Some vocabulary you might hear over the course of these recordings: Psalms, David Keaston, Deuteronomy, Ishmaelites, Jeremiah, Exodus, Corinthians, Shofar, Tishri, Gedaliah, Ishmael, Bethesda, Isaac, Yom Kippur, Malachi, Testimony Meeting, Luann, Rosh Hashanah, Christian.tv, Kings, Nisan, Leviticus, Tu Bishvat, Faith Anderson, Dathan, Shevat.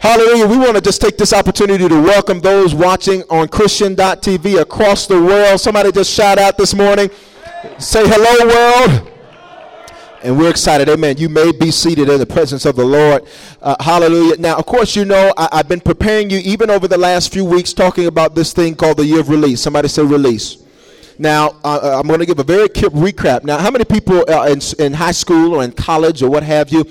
Hallelujah. We want to just take this opportunity to welcome those watching on Christian.tv across the world. Somebody just shout out this morning. Say hello, world. And we're excited. Amen. You may be seated in the presence of the Lord. Hallelujah. Now, of course, you know, I've been preparing you even over the last few weeks talking about this thing called the year of release. Somebody say release. Now, I'm going to give a very quick recap. Now, how many people in high school or in college or what have you,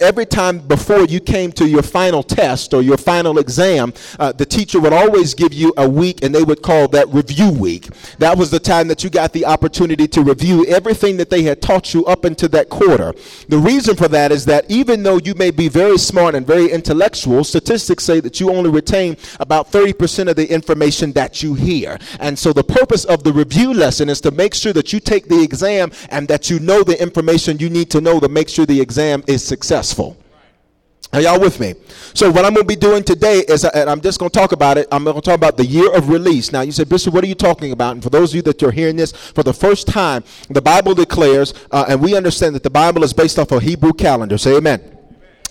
every time before you came to your final test or your final exam, the teacher would always give you a week, and they would call that review week. That was the time that you got the opportunity to review everything that they had taught you up into that quarter. The reason for that is that even though you may be very smart and very intellectual, statistics say that you only retain about 30% of the information that you hear. And so the purpose of the review lesson is to make sure that you take the exam and that you know the information you need to know to make sure the exam is successful. Are y'all with me? So what I'm going to be doing today is, and I'm just going to talk about it, I'm going to talk about the year of release. Now, you say, Bishop, what are you talking about? And for those of you that are hearing this for the first time, the Bible declares, and we understand that the Bible is based off a Hebrew calendar. Say amen.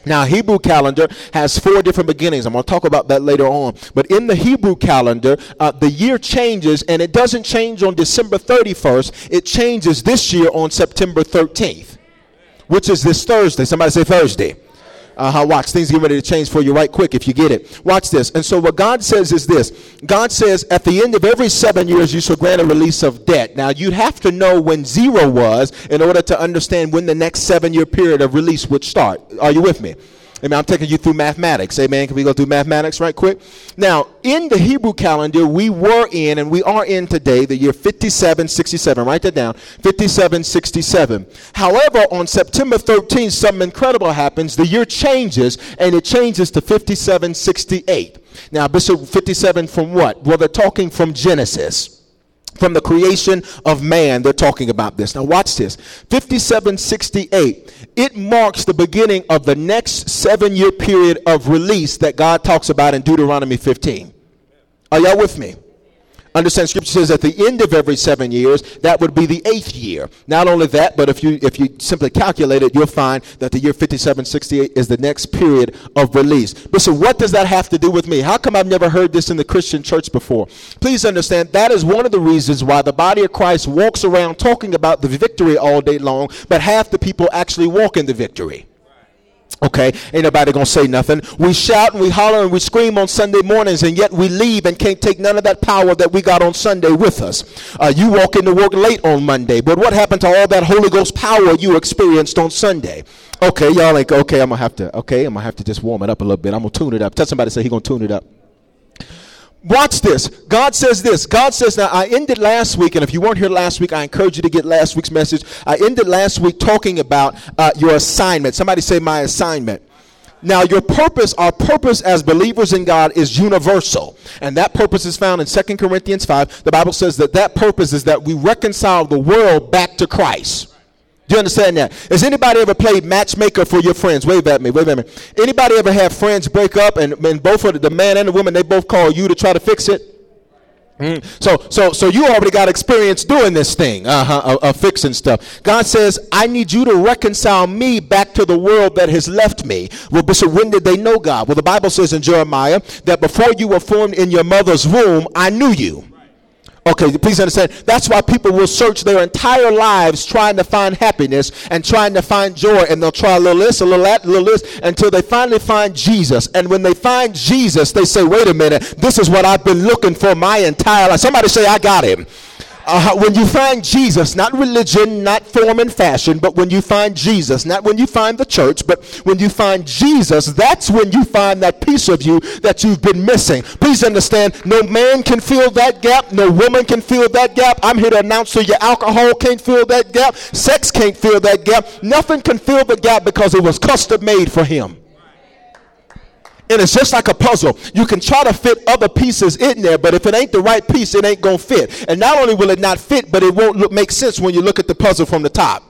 Now, Hebrew calendar has four different beginnings. I'm going to talk about that later on. But in the Hebrew calendar, the year changes, and it doesn't change on December 31st. It changes this year on September 13th, which is this Thursday. Somebody say Thursday. Watch, things get ready to change for you right quick if you get it. Watch this. And so what God says is this. God says, at the end of every 7 years, you shall grant a release of debt. Now, you'd have to know when zero was in order to understand when the next 7-year period of release would start. Are you with me? Amen. I'm taking you through mathematics. Amen. Can we go through mathematics right quick? Now, in the Hebrew calendar, we were in and we are in today the year 5767. Write that down. 5767. However, on September 13th, something incredible happens. The year changes, and it changes to 5768. Now, Bishop, 57 from what? Well, they're talking from Genesis. From the creation of man, they're talking about this. Now watch this. 5768, it marks the beginning of the next 7-year period of release that God talks about in Deuteronomy 15. Are y'all with me? Understand, Scripture says at the end of every 7 years, that would be the 8th year. Not only that, but if you simply calculate it, you'll find that the year 5768 is the next period of release. But so what does that have to do with me? How come I've never heard this in the Christian church before? Please understand, that is one of the reasons why the body of Christ walks around talking about the victory all day long, but half the people actually walk in the victory. Okay, ain't nobody gonna say nothing. We shout and we holler and we scream on Sunday mornings, and yet we leave and can't take none of that power that we got on Sunday with us. You walk into work late on Monday, but what happened to all that Holy Ghost power you experienced on Sunday? Okay, y'all ain't okay. I'm gonna have to just warm it up a little bit. I'm gonna tune it up. Tell somebody, say he's gonna tune it up. Watch this. God says this. God says, now I ended last week, and if you weren't here last week, I encourage you to get last week's message. I ended last week talking about your assignment. Somebody say my assignment. Now your purpose, our purpose as believers in God is universal. And that purpose is found in 2 Corinthians 5. The Bible says that purpose is that we reconcile the world back to Christ. Do you understand that? Has anybody ever played matchmaker for your friends? Wave at me. Anybody ever have friends break up and both of the man and the woman, they both call you to try to fix it? Mm. So you already got experience doing this thing, fixing stuff. God says, I need you to reconcile me back to the world that has left me. Well, Bishop, when did they know God? Well, the Bible says in Jeremiah that before you were formed in your mother's womb, I knew you. Okay, please understand. That's why people will search their entire lives trying to find happiness and trying to find joy, and they'll try a little this, a little that, a little this, until they finally find Jesus. And when they find Jesus, they say, wait a minute, this is what I've been looking for my entire life. Somebody say, I got him. When you find Jesus, not religion, not form and fashion, but when you find Jesus, not when you find the church, but when you find Jesus, that's when you find that piece of you that you've been missing. Please understand, no man can fill that gap. No woman can fill that gap. I'm here to announce to you, alcohol can't fill that gap. Sex can't fill that gap. Nothing can fill the gap because it was custom made for him. And it's just like a puzzle. You can try to fit other pieces in there, but if it ain't the right piece, it ain't going to fit. And not only will it not fit, but it won't make sense when you look at the puzzle from the top.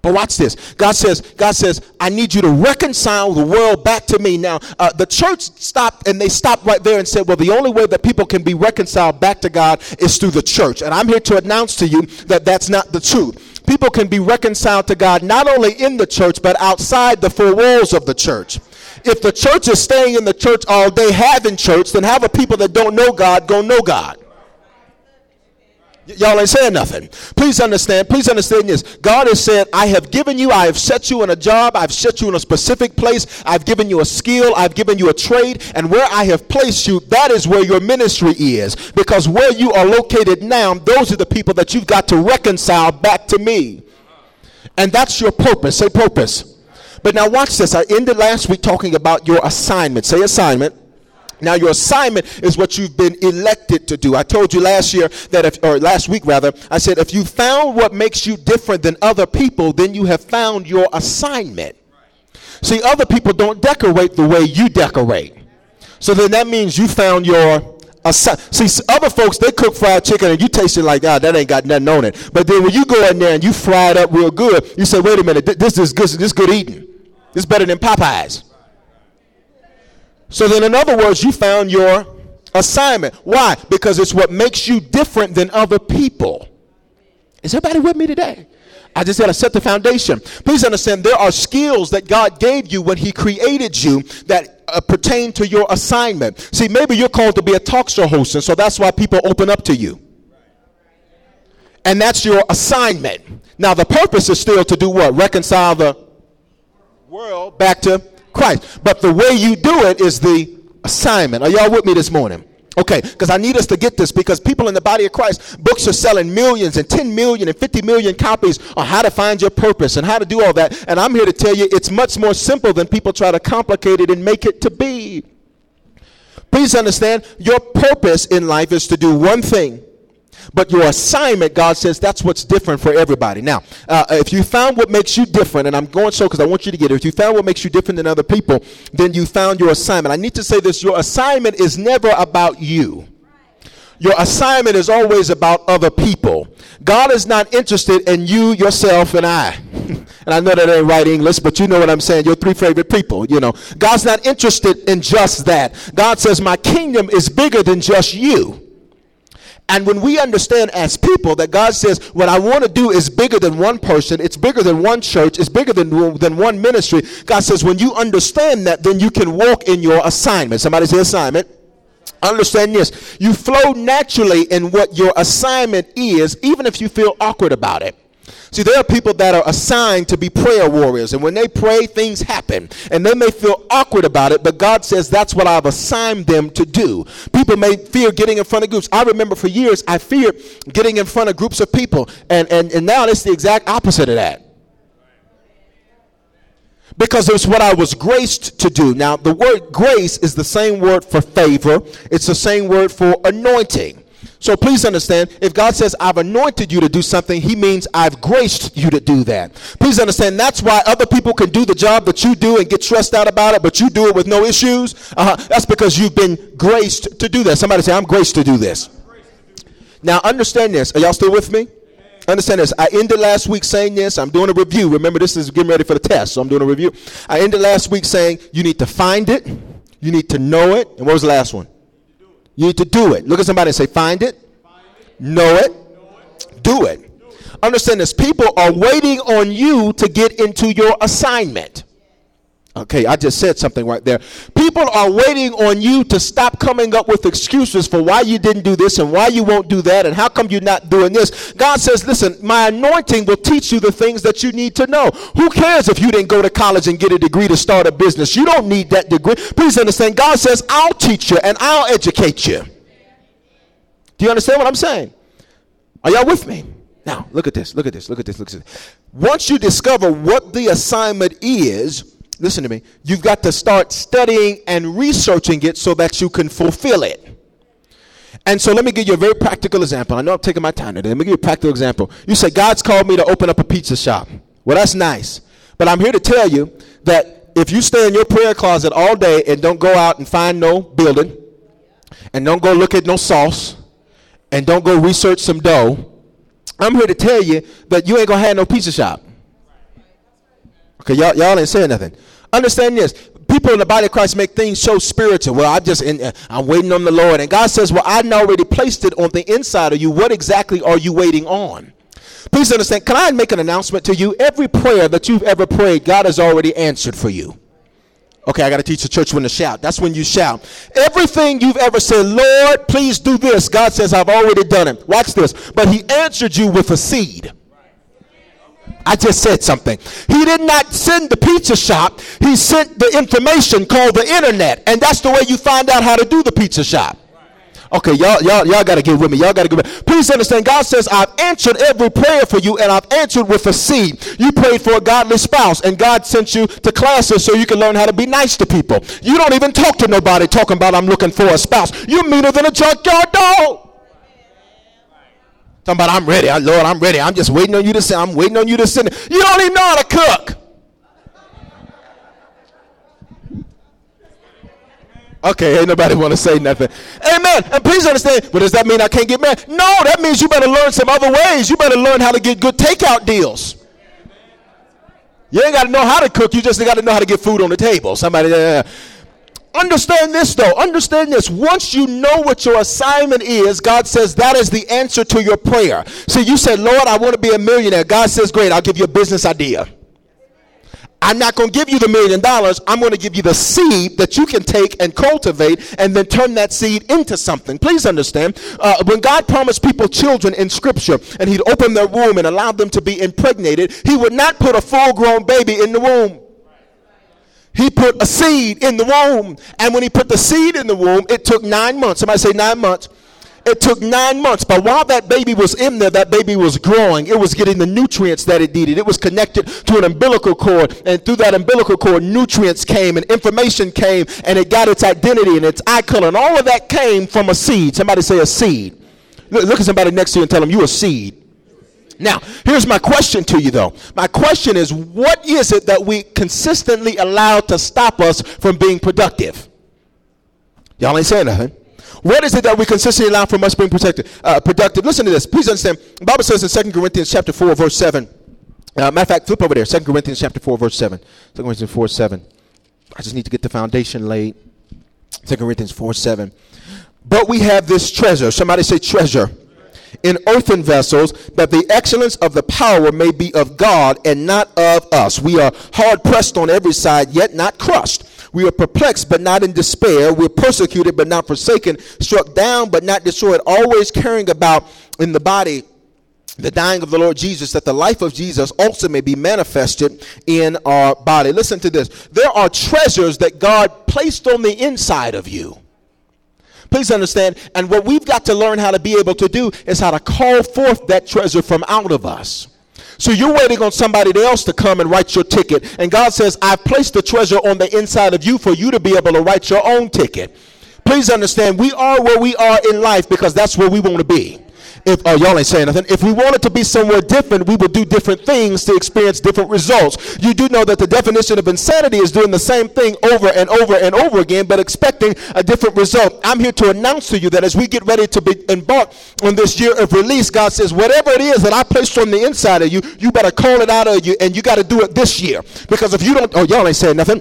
But watch this. God says, I need you to reconcile the world back to me. Now, the church stopped right there and said, well, the only way that people can be reconciled back to God is through the church. And I'm here to announce to you that that's not the truth. People can be reconciled to God not only in the church, but outside the four walls of the church. If the church is staying in the church all day having church, then how are people that don't know God going to know God? Y'all ain't saying nothing. Please understand this. God has said, I have set you in a job. I've set you in a specific place. I've given you a skill. I've given you a trade. And where I have placed you, that is where your ministry is. Because where you are located now, those are the people that you've got to reconcile back to me. And that's your purpose. Say purpose. But now watch this. I ended last week talking about your assignment. Say assignment. Now your assignment is what you've been elected to do. I told you last week, I said if you found what makes you different than other people, then you have found your assignment. See, other people don't decorate the way you decorate. So then that means you found your assignment. See, other folks, they cook fried chicken and you taste it like, that ain't got nothing on it. But then when you go in there and you fry it up real good, you say, wait a minute, this is good eating. This is better than Popeye's. So then, in other words, you found your assignment. Why? Because it's what makes you different than other people. Is everybody with me today? I just gotta set the foundation. Please understand, there are skills that God gave you when he created you that pertain to your assignment. See, maybe you're called to be a talk show host, and so that's why people open up to you. And that's your assignment. Now, the purpose is still to do what? Reconcile the world back to Christ. But the way you do it is the assignment. Are y'all with me this morning? Okay, because I need us to get this, because people in the body of Christ, books are selling millions and 10 million and 50 million copies on how to find your purpose and how to do all that. And I'm here to tell you it's much more simple than people try to complicate it and make it to be. Please understand, your purpose in life is to do one thing. But your assignment, God says, that's what's different for everybody. Now, if you found what makes you different, and I'm going so because I want you to get it. If you found what makes you different than other people, then you found your assignment. I need to say this. Your assignment is never about you. Your assignment is always about other people. God is not interested in you, yourself, and I. And I know that ain't right English, but you know what I'm saying. Your three favorite people, you know. God's not interested in just that. God says, my kingdom is bigger than just you. And when we understand as people that God says, what I want to do is bigger than one person, it's bigger than one church, it's bigger than one ministry. God says, when you understand that, then you can walk in your assignment. Somebody say assignment. Understand this. You flow naturally in what your assignment is, even if you feel awkward about it. See, there are people that are assigned to be prayer warriors, and when they pray, things happen, and they may feel awkward about it, but God says that's what I've assigned them to do. People may fear getting in front of groups. I remember for years I feared getting in front of groups of people, and now it's the exact opposite of that. Because it's what I was graced to do. Now, the word grace is the same word for favor. It's the same word for anointing. So please understand, if God says, I've anointed you to do something, he means I've graced you to do that. Please understand, that's why other people can do the job that you do and get stressed out about it, but you do it with no issues. That's because you've been graced to do that. Somebody say, I'm graced to do this. Now, understand this. Are y'all still with me? Understand this. I ended last week saying this. I'm doing a review. Remember, this is getting ready for the test, so I'm doing a review. I ended last week saying you need to find it, you need to know it, and what was the last one? You need to do it. Look at somebody and say, find it, know it, do it. Understand this. People are waiting on you to get into your assignment. Okay, I just said something right there. People are waiting on you to stop coming up with excuses for why you didn't do this and why you won't do that and how come you're not doing this. God says, listen, my anointing will teach you the things that you need to know. Who cares if you didn't go to college and get a degree to start a business? You don't need that degree. Please understand, God says, I'll teach you and I'll educate you. Do you understand what I'm saying? Are y'all with me? Now, look at this. Once you discover what the assignment is, listen to me, you've got to start studying and researching it so that you can fulfill it. And so let me give you a very practical example. I know I'm taking my time today. Let me give you a practical example. You say, God's called me to open up a pizza shop. Well, that's nice. But I'm here to tell you that if you stay in your prayer closet all day and don't go out and find no building and don't go look at no sauce and don't go research some dough, I'm here to tell you that you ain't going to have no pizza shop. Okay, y'all ain't saying nothing. Understand this. People in the body of Christ make things so spiritual. Well, I'm waiting on the Lord. And God says, well, I already placed it on the inside of you. What exactly are you waiting on? Please understand, can I make an announcement to you? Every prayer that you've ever prayed, God has already answered for you. Okay, I got to teach the church when to shout. That's when you shout. Everything you've ever said, Lord, please do this. God says, I've already done it. Watch this. But he answered you with a seed. I just said something. He did not send the pizza shop. He sent the information called the internet. And that's the way you find out how to do the pizza shop. Okay, y'all got to get with me. Y'all got to get with me. Please understand, God says, I've answered every prayer for you, and I've answered with a seed. You prayed for a godly spouse, and God sent you to classes so you can learn how to be nice to people. You don't even talk to nobody talking about, I'm looking for a spouse. You're meaner than a junkyard dog. Talking about, I'm ready. Lord, I'm ready. I'm just waiting on you to send. I'm waiting on you to send. You don't even know how to cook. Okay, ain't nobody want to say nothing. Amen. And please understand, well, does that mean I can't get married? No, that means you better learn some other ways. You better learn how to get good takeout deals. You ain't got to know how to cook. You just got to know how to get food on the table. Somebody there. Understand this, though. Understand this. Once you know what your assignment is, God says that is the answer to your prayer. So you say, Lord, I want to be a millionaire. God says, great, I'll give you a business idea. I'm not going to give you the $1 million. I'm going to give you the seed that you can take and cultivate and then turn that seed into something. Please understand, when God promised people children in Scripture and he'd open their womb and allow them to be impregnated, he would not put a full-grown baby in the womb. He put a seed in the womb, and when he put the seed in the womb, it took 9 months. Somebody say 9 months. It took 9 months, but while that baby was in there, that baby was growing. It was getting the nutrients that it needed. It was connected to an umbilical cord, and through that umbilical cord, nutrients came, and information came, and it got its identity and its eye color, and all of that came from a seed. Somebody say a seed. Look at somebody next to you and tell them, you're a seed. Now, here's my question to you, though. My question is, what is it that we consistently allow to stop us from being productive? Y'all ain't saying nothing. What is it that we consistently allow from us being productive? Listen to this. Please understand. The Bible says in 2 Corinthians chapter 4, verse 7. Matter of fact, flip over there. 2 Corinthians chapter 4, verse 7. 2 Corinthians 4, 7. I just need to get the foundation laid. 2 Corinthians 4, 7. But we have this treasure. Somebody say treasure. In earthen vessels, that the excellence of the power may be of God and not of us. We are hard pressed on every side, yet not crushed. We are perplexed, but not in despair. We're persecuted, but not forsaken. Struck down, but not destroyed. Always carrying about in the body the dying of the Lord Jesus, that the life of Jesus also may be manifested in our body. Listen to this. There are treasures that God placed on the inside of you. Please understand. And what we've got to learn how to be able to do is how to call forth that treasure from out of us. So you're waiting on somebody else to come and write your ticket. And God says, I've placed the treasure on the inside of you for you to be able to write your own ticket. Please understand, we are where we are in life because that's where we want to be. Y'all ain't saying nothing. If we wanted to be somewhere different, we would do different things to experience different results. You do know that the definition of insanity is doing the same thing over and over and over again, but expecting a different result. I'm here to announce to you that as we get ready to be embarked on this year of release, God says, whatever it is that I placed on the inside of you, you better call it out of you, and you got to do it this year. Because if you don't, y'all ain't saying nothing.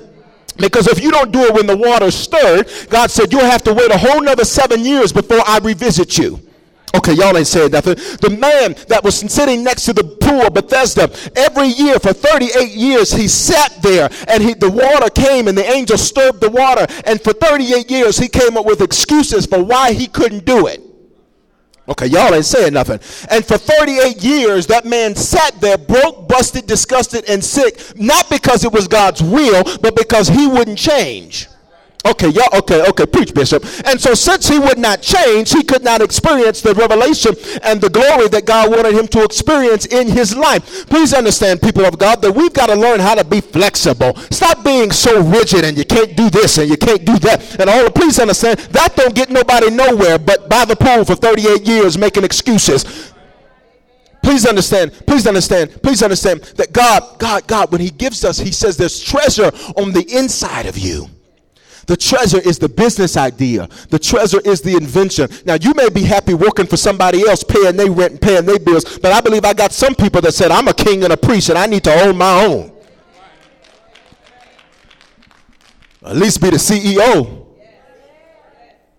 Because if you don't do it when the water's stirred, God said, you'll have to wait a whole nother 7 years before I revisit you. Okay, y'all ain't saying nothing. The man that was sitting next to the pool of Bethesda, every year for 38 years, he sat there, and the water came, and the angel stirred the water. And for 38 years, he came up with excuses for why he couldn't do it. Okay, y'all ain't saying nothing. And for 38 years, that man sat there broke, busted, disgusted, and sick, not because it was God's will, but because he wouldn't change. Okay, y'all, okay, preach, Bishop. And so since he would not change, he could not experience the revelation and the glory that God wanted him to experience in his life. Please understand, people of God, that we've got to learn how to be flexible. Stop being so rigid and you can't do this and you can't do that. And all. Please understand, that don't get nobody nowhere but by the pool for 38 years making excuses. Please understand that God, when he gives us, he says there's treasure on the inside of you. The treasure is the business idea. The treasure is the invention. Now, you may be happy working for somebody else, paying their rent and paying their bills, but I believe I got some people that said, I'm a king and a priest, and I need to own my own. Or at least be the CEO.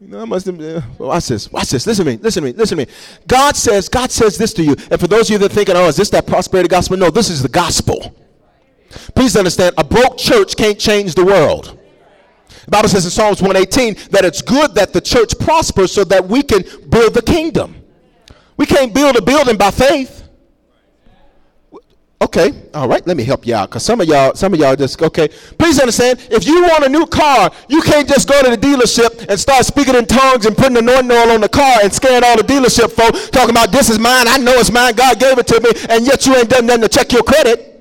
You know, I must have, watch this. Listen to me. God says this to you. And for those of you that are thinking, is this that prosperity gospel? No, this is the gospel. Please understand, a broke church can't change the world. The Bible says in Psalms 118 that it's good that the church prospers so that we can build the kingdom. We can't build a building by faith. Okay, all right, let me help you out because some of y'all just, okay. Please understand, if you want a new car, you can't just go to the dealership and start speaking in tongues and putting anointing oil on the car and scaring all the dealership folk, talking about this is mine, I know it's mine, God gave it to me, and yet you ain't done nothing to check your credit.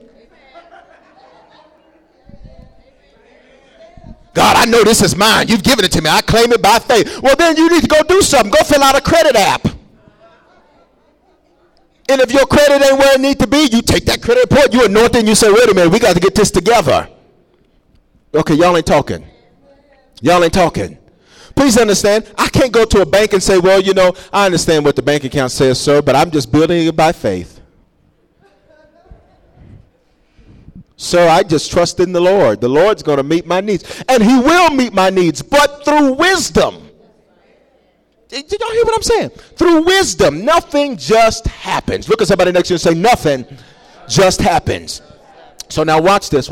God, I know this is mine. You've given it to me. I claim it by faith. Well, then you need to go do something. Go fill out a credit app. And if your credit ain't where it needs to be, you take that credit report, you anoint it, and you say, wait a minute, we got to get this together. Okay, y'all ain't talking. Please understand, I can't go to a bank and say, well, I understand what the bank account says, sir, but I'm just building it by faith. Sir, I just trust in the Lord. The Lord's going to meet my needs. And he will meet my needs, but through wisdom. Did y'all hear what I'm saying? Through wisdom, nothing just happens. Look at somebody next to you and say, nothing just happens. So now watch this.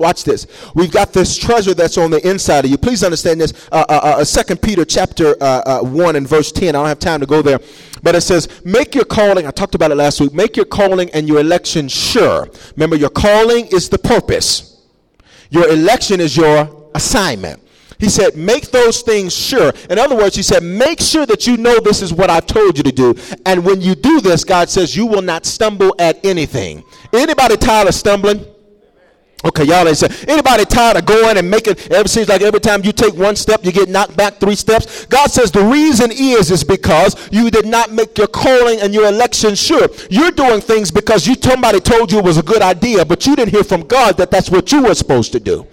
We've got this treasure that's on the inside of you. Please understand this. 2 Peter chapter 1 and verse 10. I don't have time to go there. But it says, make your calling. I talked about it last week. Make your calling and your election sure. Remember, your calling is the purpose. Your election is your assignment. He said, make those things sure. In other words, he said, make sure that you know this is what I've told you to do. And when you do this, God says, you will not stumble at anything. Anybody tired of stumbling? Okay, y'all ain't saying. Anybody tired of going and making, it seems like every time you take one step, you get knocked back 3 steps? God says the reason is because you did not make your calling and your election sure. You're doing things because somebody told you it was a good idea, but you didn't hear from God that that's what you were supposed to do.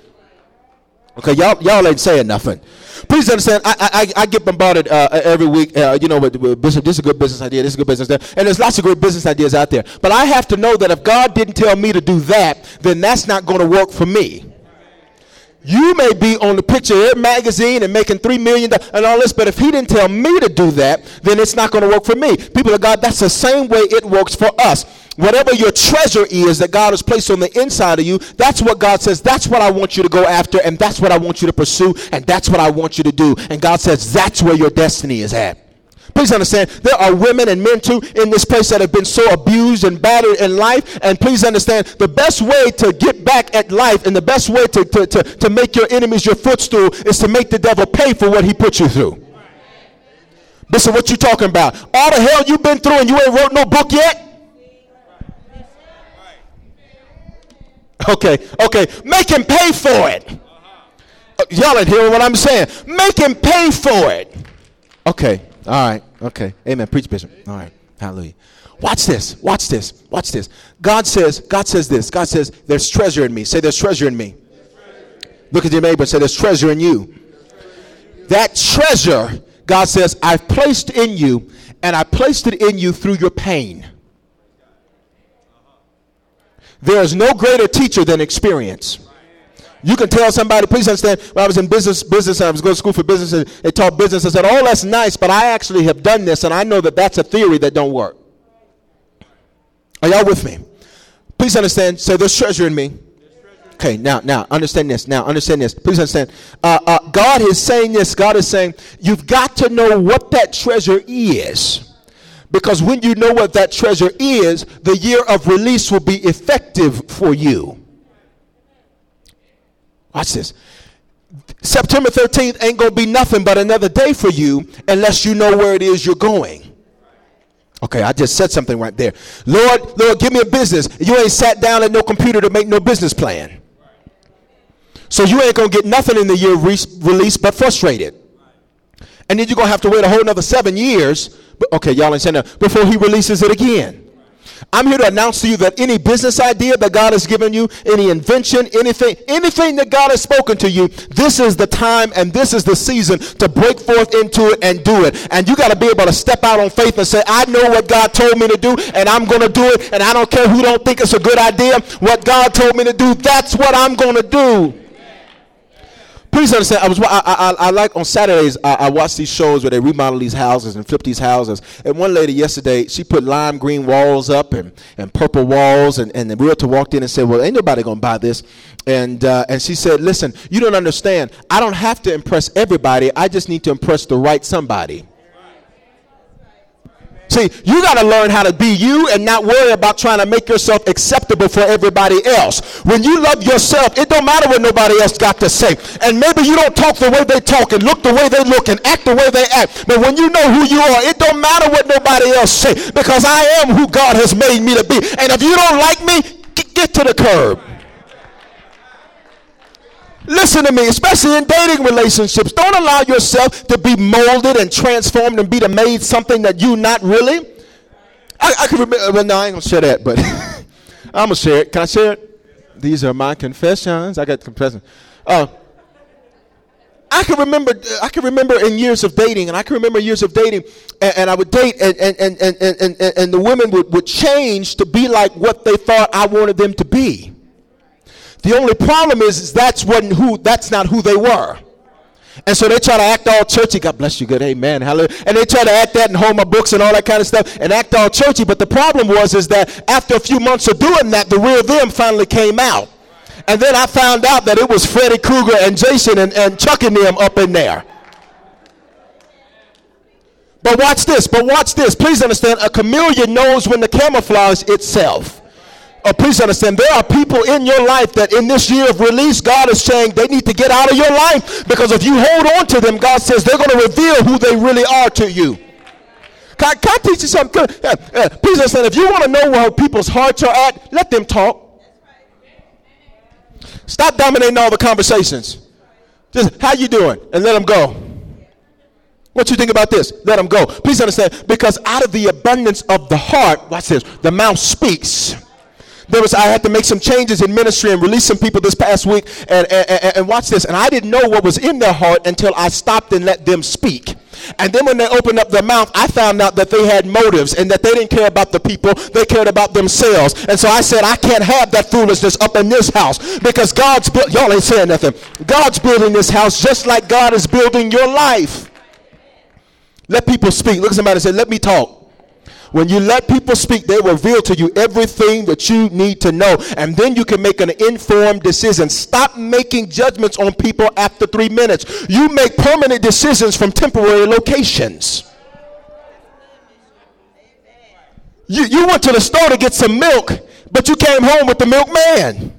Okay, y'all ain't saying nothing. Please understand, I get bombarded every week, with Bishop, this is a good business idea, this is a good business idea. And there's lots of great business ideas out there. But I have to know that if God didn't tell me to do that, then that's not going to work for me. You may be on the picture of every magazine and making $3 million and all this, but if he didn't tell me to do that, then it's not going to work for me. People of God, that's the same way it works for us. Whatever your treasure is that God has placed on the inside of you, that's what God says, that's what I want you to go after, and that's what I want you to pursue, and that's what I want you to do. And God says, that's where your destiny is at. Please understand, there are women and men too in this place that have been so abused and battered in life. And please understand, the best way to get back at life and the best way to make your enemies your footstool is to make the devil pay for what he put you through. This is what you're talking about. All the hell you've been through and you ain't wrote no book yet? Okay. Make him pay for it. Y'all ain't hearing what I'm saying. Make him pay for it. Okay. All right. Okay. Amen. Preach, Bishop. All right. Hallelujah. Watch this. God says this. God says, there's treasure in me. Say, there's treasure in me. Look at your neighbor and say, there's treasure in you. That treasure, God says, I've placed in you, and I placed it in you through your pain. There is no greater teacher than experience. You can tell somebody, please understand, when I was in business, I was going to school for business, and they taught business. I said, oh, that's nice, but I actually have done this, and I know that that's a theory that don't work. Are y'all with me? Please understand, say, there's treasure in me. Okay, now, understand this. Please understand. God is saying this. God is saying, you've got to know what that treasure is. Because when you know what that treasure is, the year of release will be effective for you. Watch this. September 13th ain't going to be nothing but another day for you unless you know where it is you're going. Okay, I just said something right there. Lord, give me a business. You ain't sat down at no computer to make no business plan. So you ain't going to get nothing in the year release but frustrated. And then you're going to have to wait a whole nother 7 years. Okay, y'all ain't saying that. Before he releases it again. I'm here to announce to you that any business idea that God has given you, any invention, anything that God has spoken to you, this is the time and this is the season to break forth into it and do it. And you got to be able to step out on faith and say, I know what God told me to do, and I'm going to do it, and I don't care who don't think it's a good idea. What God told me to do, that's what I'm going to do. Please understand, I like on Saturdays, I watch these shows where they remodel these houses and flip these houses. And one lady yesterday, she put lime green walls up and purple walls. And the realtor walked in and said, well, ain't nobody going to buy this. And she said, listen, you don't understand. I don't have to impress everybody. I just need to impress the right somebody. See, you got to learn how to be you and not worry about trying to make yourself acceptable for everybody else. When you love yourself, it don't matter what nobody else got to say. And maybe you don't talk the way they talk and look the way they look and act the way they act. But when you know who you are, it don't matter what nobody else say, because I am who God has made me to be. And if you don't like me, get to the curb. Listen to me, especially in dating relationships. Don't allow yourself to be molded and transformed and be made something that you not really. I can remember, well, no, I ain't going to share that, but I'm going to share it. Can I share it? These are my confessions. I got confessions. I can remember in years of dating, and I would date, and the women would change to be like what they thought I wanted them to be. The only problem is that's not who they were. And so they try to act all churchy. God bless you, good, amen, hallelujah. And they try to act that and hold my books and all that kind of stuff and act all churchy. But the problem was that after a few months of doing that, the real them finally came out. And then I found out that it was Freddy Krueger and Jason and Chuck and them up in there. But watch this. Please understand, a chameleon knows when to camouflage itself. Oh, please understand, there are people in your life that in this year of release, God is saying they need to get out of your life, because if you hold on to them, God says they're going to reveal who they really are to you. Can I teach you something? Please understand, if you want to know where people's hearts are at, let them talk. Stop dominating all the conversations. Just, how you doing? And let them go. What you think about this? Let them go. Please understand, because out of the abundance of the heart, watch this, the mouth speaks. I had to make some changes in ministry and release some people this past week, and watch this. And I didn't know what was in their heart until I stopped and let them speak. And then when they opened up their mouth, I found out that they had motives and that they didn't care about the people. They cared about themselves. And so I said, I can't have that foolishness up in this house, because y'all ain't saying nothing. God's building this house just like God is building your life. Let people speak. Look at somebody and say, let me talk. When you let people speak, they reveal to you everything that you need to know. And then you can make an informed decision. Stop making judgments on people after 3 minutes. You make permanent decisions from temporary locations. You went to the store to get some milk, but you came home with the milkman.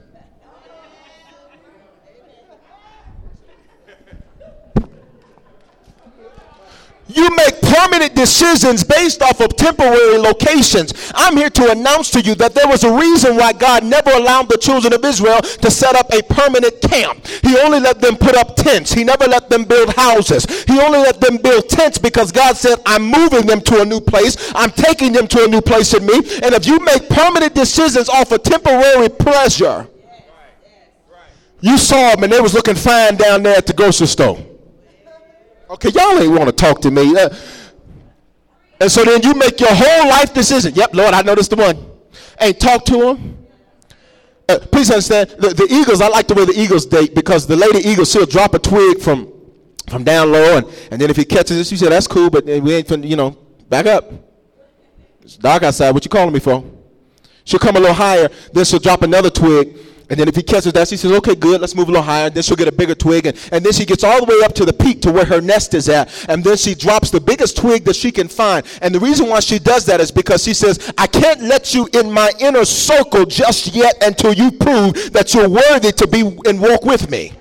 You make permanent decisions based off of temporary locations. I'm here to announce to you that there was a reason why God never allowed the children of Israel to set up a permanent camp. He only let them put up tents. He never let them build houses. He only let them build tents because God said, I'm moving them to a new place. I'm taking them to a new place in me. And if you make permanent decisions off of temporary pleasure, you saw them and they was looking fine down there at the grocery store. Okay, y'all ain't want to talk to me. And so then you make your whole life decision. Yep, Lord, I know this the one. Ain't talk to him. Please understand, the eagles, I like the way the eagles date because the lady eagle, she'll drop a twig from down low. And then if he catches it, she said, that's cool, but we ain't finna, back up. It's dark outside. What you calling me for? She'll come a little higher. Then she'll drop another twig. And then if he catches that, she says, okay, good, let's move a little higher. And then she'll get a bigger twig. And then she gets all the way up to the peak to where her nest is at. And then she drops the biggest twig that she can find. And the reason why she does that is because she says, I can't let you in my inner circle just yet until you prove that you're worthy to be and walk with me.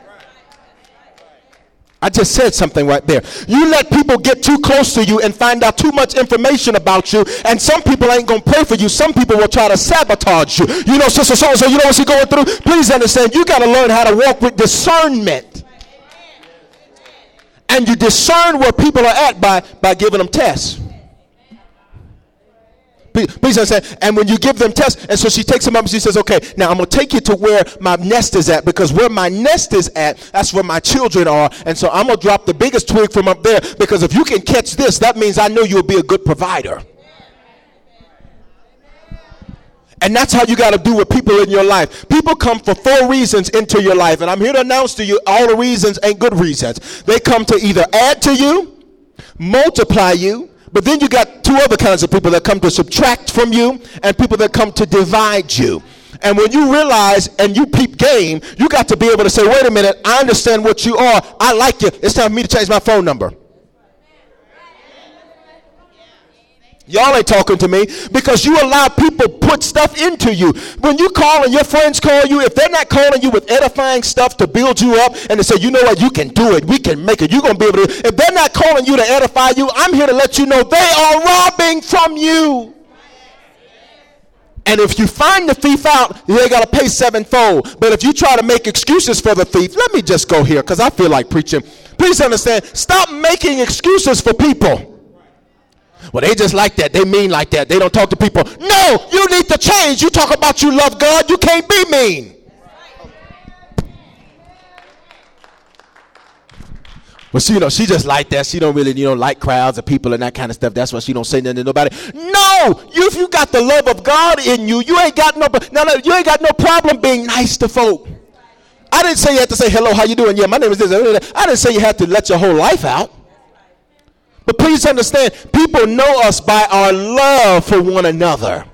I just said something right there. You let people get too close to you and find out too much information about you, and some people ain't going to pray for you. Some people will try to sabotage you. You know, sister so-and-so, you know what she's going through? Please understand, you got to learn how to walk with discernment. And you discern where people are at by giving them tests. Please understand. And when you give them tests, and so she takes them up and she says, okay, now I'm going to take you to where my nest is at, because where my nest is at, that's where my children are. And so I'm going to drop the biggest twig from up there, because if you can catch this, that means I know you'll be a good provider. And that's how you got to do with people in your life. People come for four reasons into your life. And I'm here to announce to you, all the reasons ain't good reasons. They come to either add to you, multiply you, but then you got two other kinds of people that come to subtract from you and people that come to divide you. And when you realize and you peep game, you got to be able to say, wait a minute, I understand what you are. I like you. It's time for me to change my phone number. Y'all ain't talking to me because you allow people put stuff into you. When you call and your friends call you, if they're not calling you with edifying stuff to build you up and to say, you know what, you can do it, we can make it, you're going to be able to. If they're not calling you to edify you, I'm here to let you know they are robbing from you. And if you find the thief out, they got to pay sevenfold. But if you try to make excuses for the thief, let me just go here because I feel like preaching. Please understand, stop making excuses for people. Well, they just like that. They mean like that. They don't talk to people. No, you need to change. You talk about you love God. You can't be mean. Well, she just like that. She don't really, like crowds of people and that kind of stuff. That's why she don't say nothing to nobody. No, if you got the love of God in you, you ain't got no problem being nice to folk. I didn't say you had to say, hello, how you doing? Yeah, my name is this. I didn't say you had to let your whole life out. But please understand, people know us by our love for one another.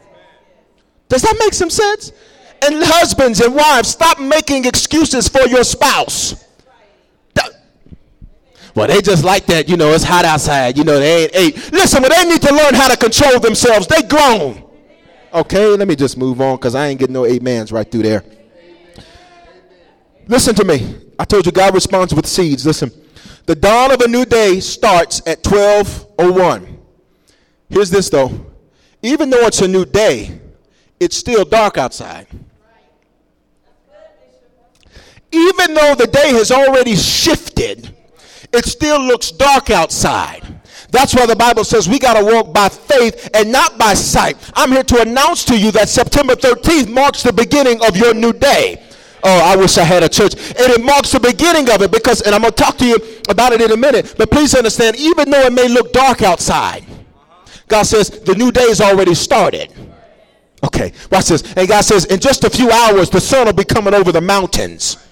Does that make some sense? And husbands and wives, stop making excuses for your spouse. Well, they just like that. It's hot outside. They ain't ate. Listen, well, they need to learn how to control themselves. They grown. Okay, let me just move on because I ain't getting no amens right through there. Listen to me. I told you God responds with seeds. Listen. The dawn of a new day starts at 12:01. Here's this, though. Even though it's a new day, it's still dark outside. Even though the day has already shifted, it still looks dark outside. That's why the Bible says we got to walk by faith and not by sight. I'm here to announce to you that September 13th marks the beginning of your new day. Oh, I wish I had a church. And it marks the beginning of it because, and I'm going to talk to you about it in a minute, but please understand, even though it may look dark outside, God says the new day has already started. Okay, watch this. And God says, in just a few hours, the sun will be coming over the mountains.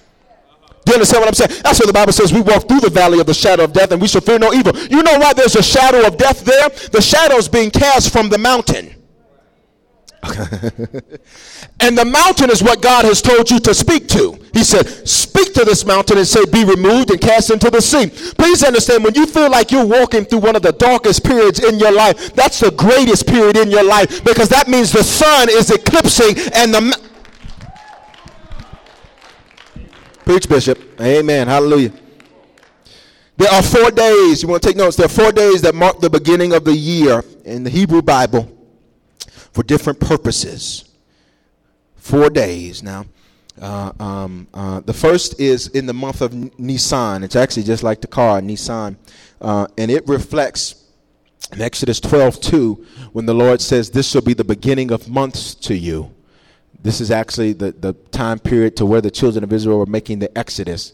Do you understand what I'm saying? That's what the Bible says. We walk through the valley of the shadow of death and we shall fear no evil. You know why there's a shadow of death there? The shadow's being cast from the mountain. And the mountain is what God has told you to speak to. He said, speak to this mountain and say, be removed and cast into the sea. Please understand, when you feel like you're walking through one of the darkest periods in your life, that's the greatest period in your life, because that means the sun is eclipsing and the Preach, Bishop. Amen. Hallelujah. There are 4 days. You want to take notes. There are 4 days that mark the beginning of the year in the Hebrew Bible for different purposes. 4 days now. The first is in the month of Nisan. It's actually just like the car, Nisan. And it reflects in Exodus 12:2 when the Lord says, this shall be the beginning of months to you. This is actually the time period to where the children of Israel were making the Exodus.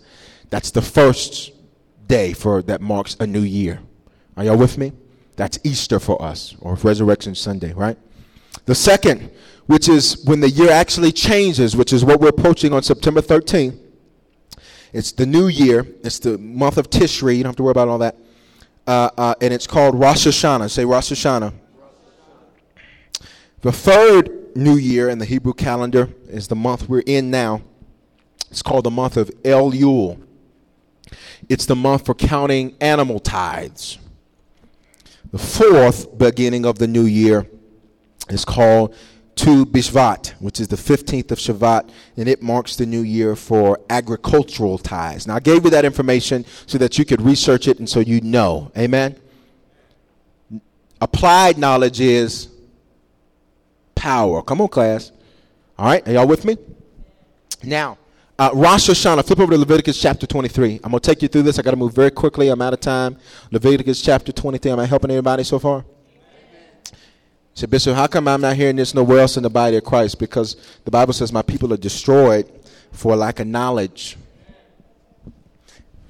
That's the first day for that marks a new year. Are y'all with me? That's Easter for us, or Resurrection Sunday, right? The second, which is when the year actually changes, which is what we're approaching on September 13th. It's the new year. It's the month of Tishri. You don't have to worry about all that. And it's called Rosh Hashanah. Say Rosh Hashanah. The third new year in the Hebrew calendar is the month we're in now. It's called the month of Elul. It's the month for counting animal tithes. The fourth beginning of the new year is called Tu Bishvat, which is the 15th of Shevat, and it marks the new year for agricultural tithes. Now, I gave you that information so that you could research it and so you know. Amen? Applied knowledge is power. Come on, class. All right? Are y'all with me? Now, Rosh Hashanah, flip over to Leviticus chapter 23. I'm going to take you through this. I got to move very quickly. I'm out of time. Leviticus chapter 23. Am I helping anybody so far? He said, Bishop, how come I'm not hearing this nowhere else in the body of Christ? Because the Bible says my people are destroyed for lack of knowledge.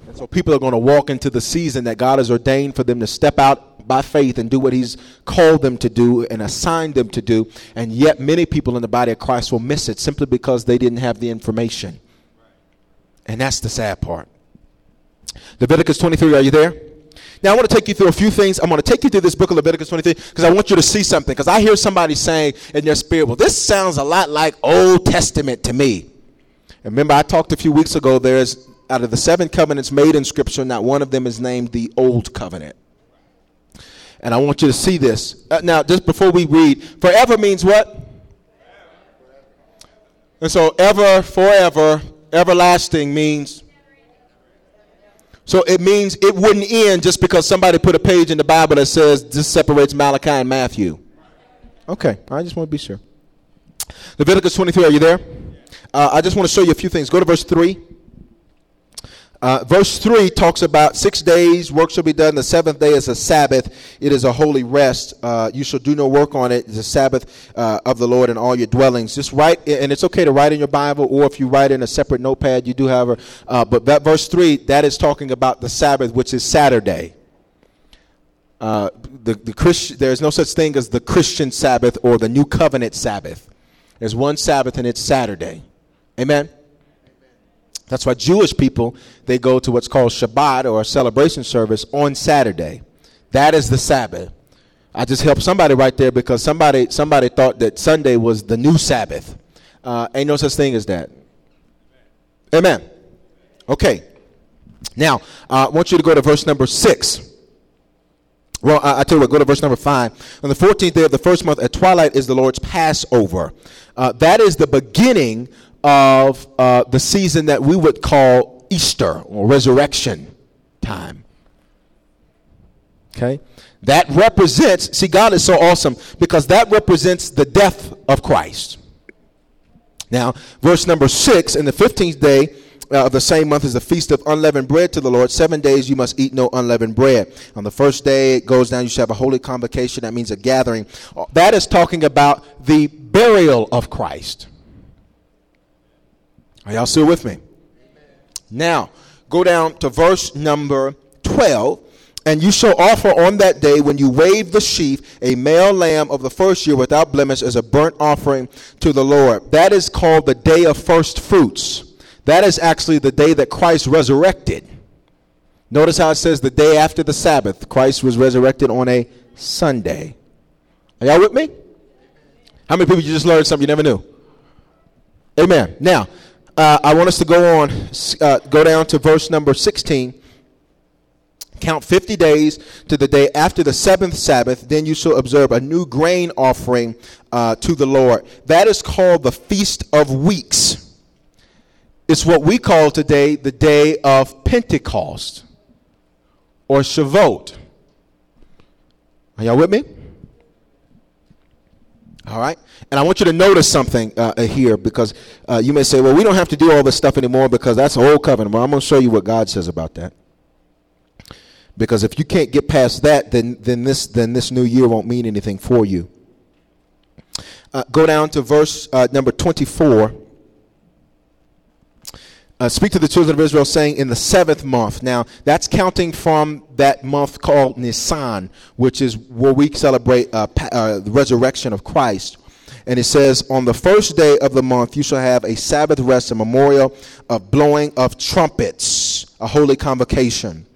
And so people are going to walk into the season that God has ordained for them to step out by faith and do what he's called them to do and assigned them to do. And yet many people in the body of Christ will miss it simply because they didn't have the information. And that's the sad part. Leviticus 23, are you there? Now, I want to take you through a few things. I'm going to take you through this book of Leviticus 23 because I want you to see something. Because I hear somebody saying in their spirit, well, this sounds a lot like Old Testament to me. And remember, I talked a few weeks ago, there's out of the 7 covenants made in Scripture, not one of them is named the Old Covenant. And I want you to see this. Now, just before we read, forever means what? And so ever, forever, everlasting means. So it means it wouldn't end just because somebody put a page in the Bible that says this separates Malachi and Matthew. Okay, I just want to be sure. Leviticus 23, are you there? I just want to show you a few things. Go to verse 3. Verse 3 talks about 6 days, work shall be done. The seventh day is a Sabbath. It is a holy rest. You shall do no work on it. It's a Sabbath of the Lord in all your dwellings. Just write, and it's okay to write in your Bible, or if you write in a separate notepad, you do have a, but that verse 3, that is talking about the Sabbath, which is Saturday. There's no such thing as the Christian Sabbath or the New Covenant Sabbath. There's one Sabbath, and it's Saturday. Amen? That's why Jewish people, they go to what's called Shabbat or a celebration service on Saturday. That is the Sabbath. I just helped somebody right there because somebody thought that Sunday was the new Sabbath. Ain't no such thing as that. Amen. Okay. Now, I want you to go to verse number 6. Well, I tell you what, go to verse number 5. On the 14th day of the first month at twilight is the Lord's Passover. That is the beginning of the season that we would call Easter or resurrection time. Okay? That represents, see, God is so awesome because that represents the death of Christ. Now, verse number 6, in the 15th day of the same month is the feast of unleavened bread to the Lord. 7 days you must eat no unleavened bread. On the first day it goes down, you shall have a holy convocation. That means a gathering. That is talking about the burial of Christ. Are y'all still with me? Amen. Now, go down to verse number 12. And you shall offer on that day when you wave the sheaf a male lamb of the first year without blemish as a burnt offering to the Lord. That is called the day of first fruits. That is actually the day that Christ resurrected. Notice how it says the day after the Sabbath. Christ was resurrected on a Sunday. Are y'all with me? How many people you just learned something you never knew? Amen. Now, I want us to go down to verse number 16. Count 50 days to the day after the seventh Sabbath, then you shall observe a new grain offering to the Lord. That is called the Feast of Weeks. It's what we call today the day of Pentecost or Shevat. Are y'all with me? All right. And I want you to notice something here, because you may say, well, we don't have to do all this stuff anymore because that's the old covenant. Well, I'm going to show you what God says about that. Because if you can't get past that, then this new year won't mean anything for you. Go down to verse number 24. Speak to the children of Israel, saying, in the seventh month. Now, that's counting from that month called Nisan, which is where we celebrate the resurrection of Christ. And it says, on the first day of the month, you shall have a Sabbath rest, a memorial of blowing of trumpets, a holy convocation.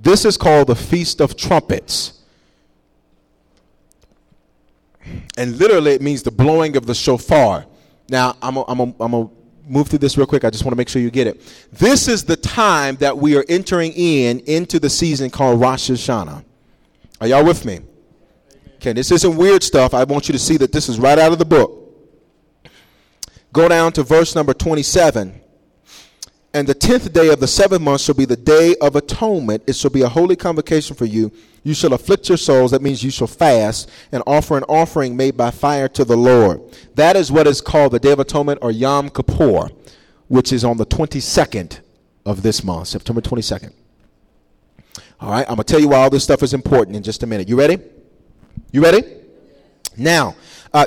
This is called the Feast of Trumpets. And literally it means the blowing of the shofar. Now, I'm going to move through this real quick. I just want to make sure you get it. This is the time that we are entering into the season called Rosh Hashanah. Are y'all with me? Amen. Okay, this isn't weird stuff. I want you to see that this is right out of the book. Go down to verse number 27. And the 10th day of the seventh month shall be the day of atonement. It shall be a holy convocation for you. You shall afflict your souls. That means you shall fast and offer an offering made by fire to the Lord. That is what is called the Day of Atonement, or Yom Kippur, which is on the 22nd of this month, September 22nd. All right, I'm going to tell you why all this stuff is important in just a minute. You ready? You ready? Now,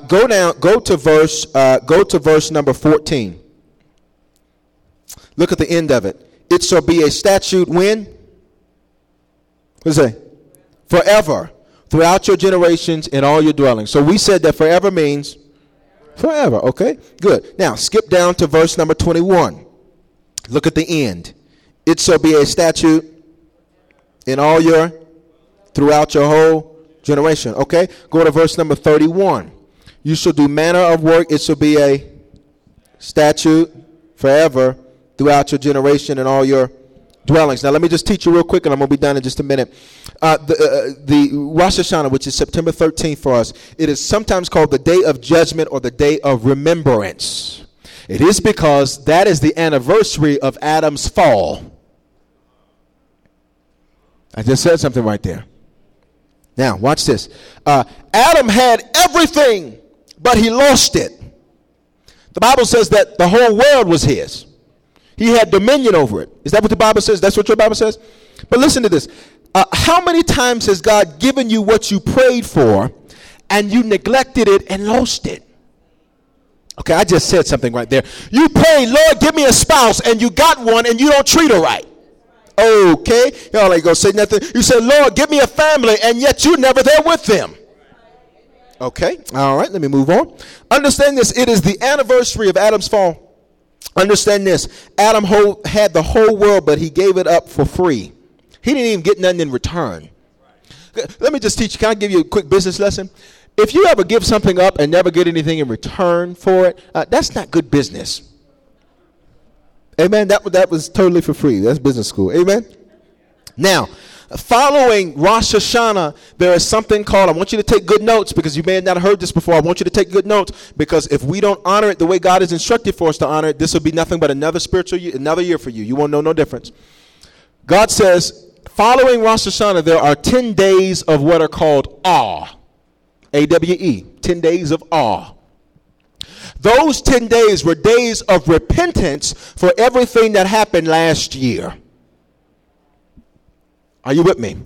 go to verse number 14. Look at the end of it. It shall be a statute when? What does it say? Forever. Throughout your generations and all your dwellings. So we said that forever means forever. Okay, good. Now skip down to verse number 21. Look at the end. It shall be a statute in all your, throughout your whole generation. Okay, go to verse number 31. You shall do manner of work. It shall be a statute forever, throughout your generation and all your dwellings. Now, let me just teach you real quick, and I'm going to be done in just a minute. The Rosh Hashanah, which is September 13th for us, it is sometimes called the Day of Judgment or the Day of Remembrance. It is because that is the anniversary of Adam's fall. I just said something right there. Now, watch this. Adam had everything, but he lost it. The Bible says that the whole world was his. He had dominion over it. Is that what the Bible says? That's what your Bible says? But listen to this. How many times has God given you what you prayed for and you neglected it and lost it? Okay, I just said something right there. You prayed, Lord, give me a spouse, and you got one and you don't treat her right. Okay, y'all ain't going to say nothing. You said, Lord, give me a family, and yet you're never there with them. Okay, all right, let me move on. Understand this. It is the anniversary of Adam's fall. Understand this. Adam had the whole world, but he gave it up for free. He didn't even get nothing in return. Right. Let me just teach you. Can I give you a quick business lesson? If you ever give something up and never get anything in return for it, that's not good business. Amen. That was totally for free. That's business school. Amen. Now, following Rosh Hashanah, there is something called, I want you to take good notes because you may have not heard this before. I want you to take good notes, because if we don't honor it the way God has instructed for us to honor it, this will be nothing but another spiritual year, another year for you. You won't know no difference. God says, following Rosh Hashanah, there are 10 days of what are called awe, A-W-E, 10 days of awe. Those 10 days were days of repentance for everything that happened last year. Are you with me?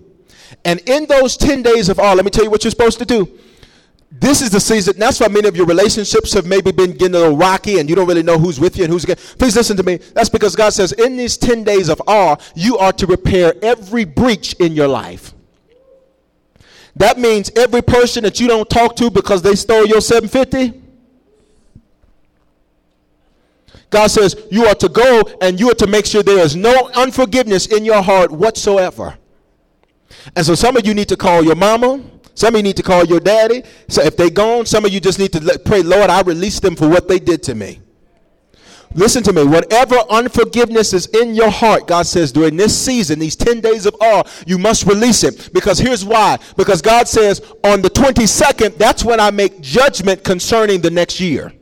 And in those 10 days of awe, let me tell you what you're supposed to do. This is the season. That's why many of your relationships have maybe been getting a little rocky and you don't really know who's with you and who's against. Please listen to me. That's because God says in these 10 days of awe, you are to repair every breach in your life. That means every person that you don't talk to because they stole your $750. God says you are to go and you are to make sure there is no unforgiveness in your heart whatsoever. And so some of you need to call your mama, Some of you need to call your daddy. So if they gone, some of you just need to pray, Lord, I release them for what they did to me. Listen to me. Whatever unforgiveness is in your heart, God says, during this season, these 10 days of awe, you must release it. Because here's why. Because God says, on the 22nd, that's when I make judgment concerning the next year.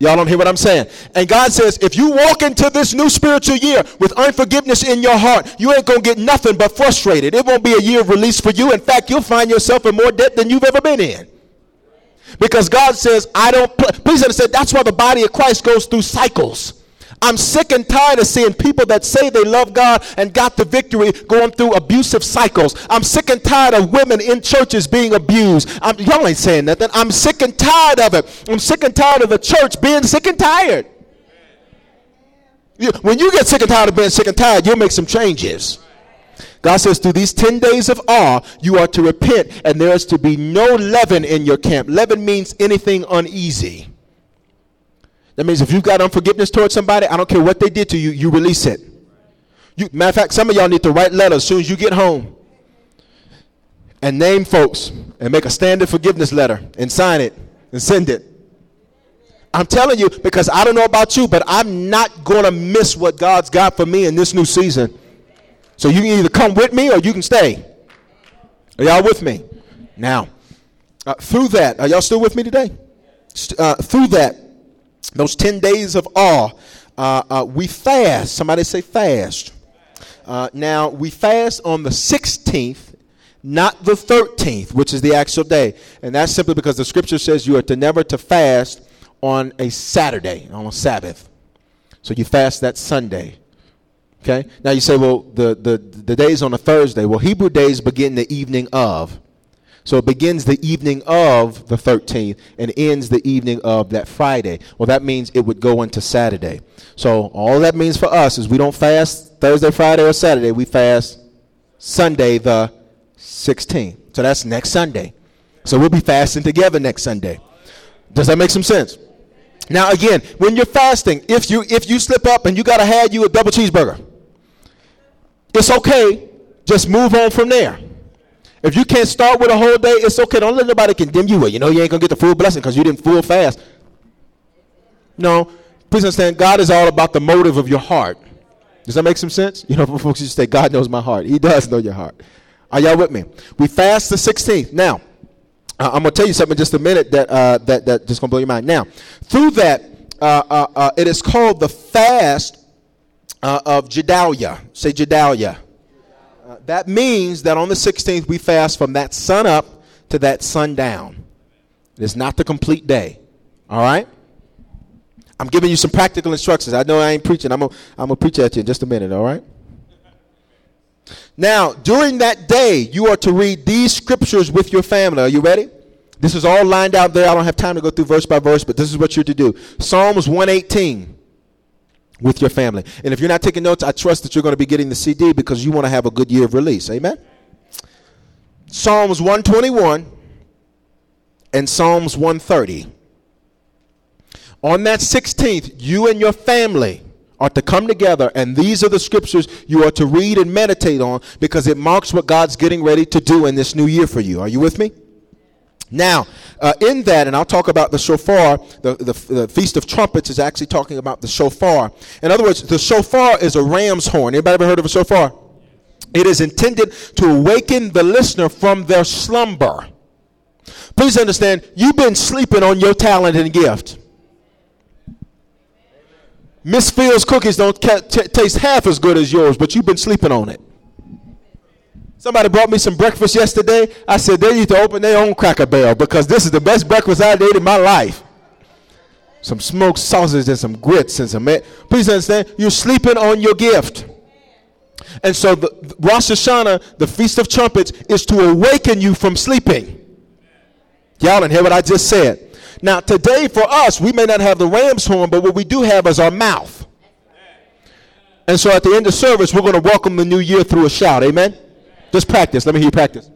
Y'all don't hear what I'm saying? And God says, if you walk into this new spiritual year with unforgiveness in your heart, you ain't going to get nothing but frustrated. It won't be a year of release for you. In fact, you'll find yourself in more debt than you've ever been in. Because God says, I don't play. Please understand, that's why the body of Christ goes through cycles. I'm sick and tired of seeing people that say they love God and got the victory going through abusive cycles. I'm sick and tired of women in churches being abused. Y'all ain't saying nothing. I'm sick and tired of it. I'm sick and tired of the church being sick and tired. When you get sick and tired of being sick and tired, you'll make some changes. God says through these 10 days of awe, you are to repent, and there is to be no leaven in your camp. Leaven means anything uneasy. That means if you've got unforgiveness towards somebody, I don't care what they did to you, you release it. Matter of fact, some of y'all need to write letters as soon as you get home and name folks and make a standard forgiveness letter and sign it and send it. I'm telling you, because I don't know about you, but I'm not going to miss what God's got for me in this new season. So you can either come with me or you can stay. Are y'all with me? Now, through that, are y'all still with me today? Through that, those 10 days of awe, we fast. Somebody say fast. Now, we fast on the 16th, not the 13th, which is the actual day. And that's simply because the scripture says you are to never to fast on a Saturday, on a Sabbath. So you fast that Sunday. Okay. Now you say, well, the days on a Thursday. Well, Hebrew days begin the evening of. So it begins the evening of the 13th and ends the evening of that Friday. Well, that means it would go into Saturday. So all that means for us is we don't fast Thursday, Friday, or Saturday. We fast Sunday the 16th. So that's next Sunday. So we'll be fasting together next Sunday. Does that make some sense? Now, again, when you're fasting, if you slip up and you got to have you a double cheeseburger, it's okay. Just move on from there. If you can't start with a whole day, it's okay. Don't let nobody condemn you. Well, you know you ain't going to get the full blessing because you didn't full fast. No. Please understand, God is all about the motive of your heart. Does that make some sense? You know, folks used to say, God knows my heart. He does know your heart. Are y'all with me? We fast the 16th. Now, I'm going to tell you something in just a minute that just going to blow your mind. Now, through that, it is called the fast of Gedaliah. Say Gedaliah. That means that on the 16th, we fast from that sun up to that sundown. It is not the complete day. All right? I'm giving you some practical instructions. I know I ain't preaching. I'm going to preach at you in just a minute. All right? Now, during that day, you are to read these scriptures with your family. Are you ready? This is all lined out there. I don't have time to go through verse by verse, but this is what you're to do. Psalms 118 with your family. And if you're not taking notes, I trust that you're going to be getting the CD because you want to have a good year of release. Amen? Psalms 121 and Psalms 130. On that 16th, you and your family are to come together, and these are the scriptures you are to read and meditate on because it marks what God's getting ready to do in this new year for you. Are you with me? Now, in that, and I'll talk about the shofar, the Feast of Trumpets is actually talking about the shofar. In other words, the shofar is a ram's horn. Anybody ever heard of a shofar? It is intended to awaken the listener from their slumber. Please understand, you've been sleeping on your talent and gift. Miss Fields' cookies don't taste half as good as yours, but you've been sleeping on it. Somebody brought me some breakfast yesterday. I said, they need to open their own Cracker Barrel because this is the best breakfast I've ate in my life. Some smoked sausage and some grits and some... Please understand, you're sleeping on your gift. And so the Rosh Hashanah, the Feast of Trumpets, is to awaken you from sleeping. Y'all didn't hear what I just said. Now, today for us, we may not have the ram's horn, but what we do have is our mouth. And so at the end of service, we're going to welcome the new year through a shout. Amen? Just practice. Let me hear you practice.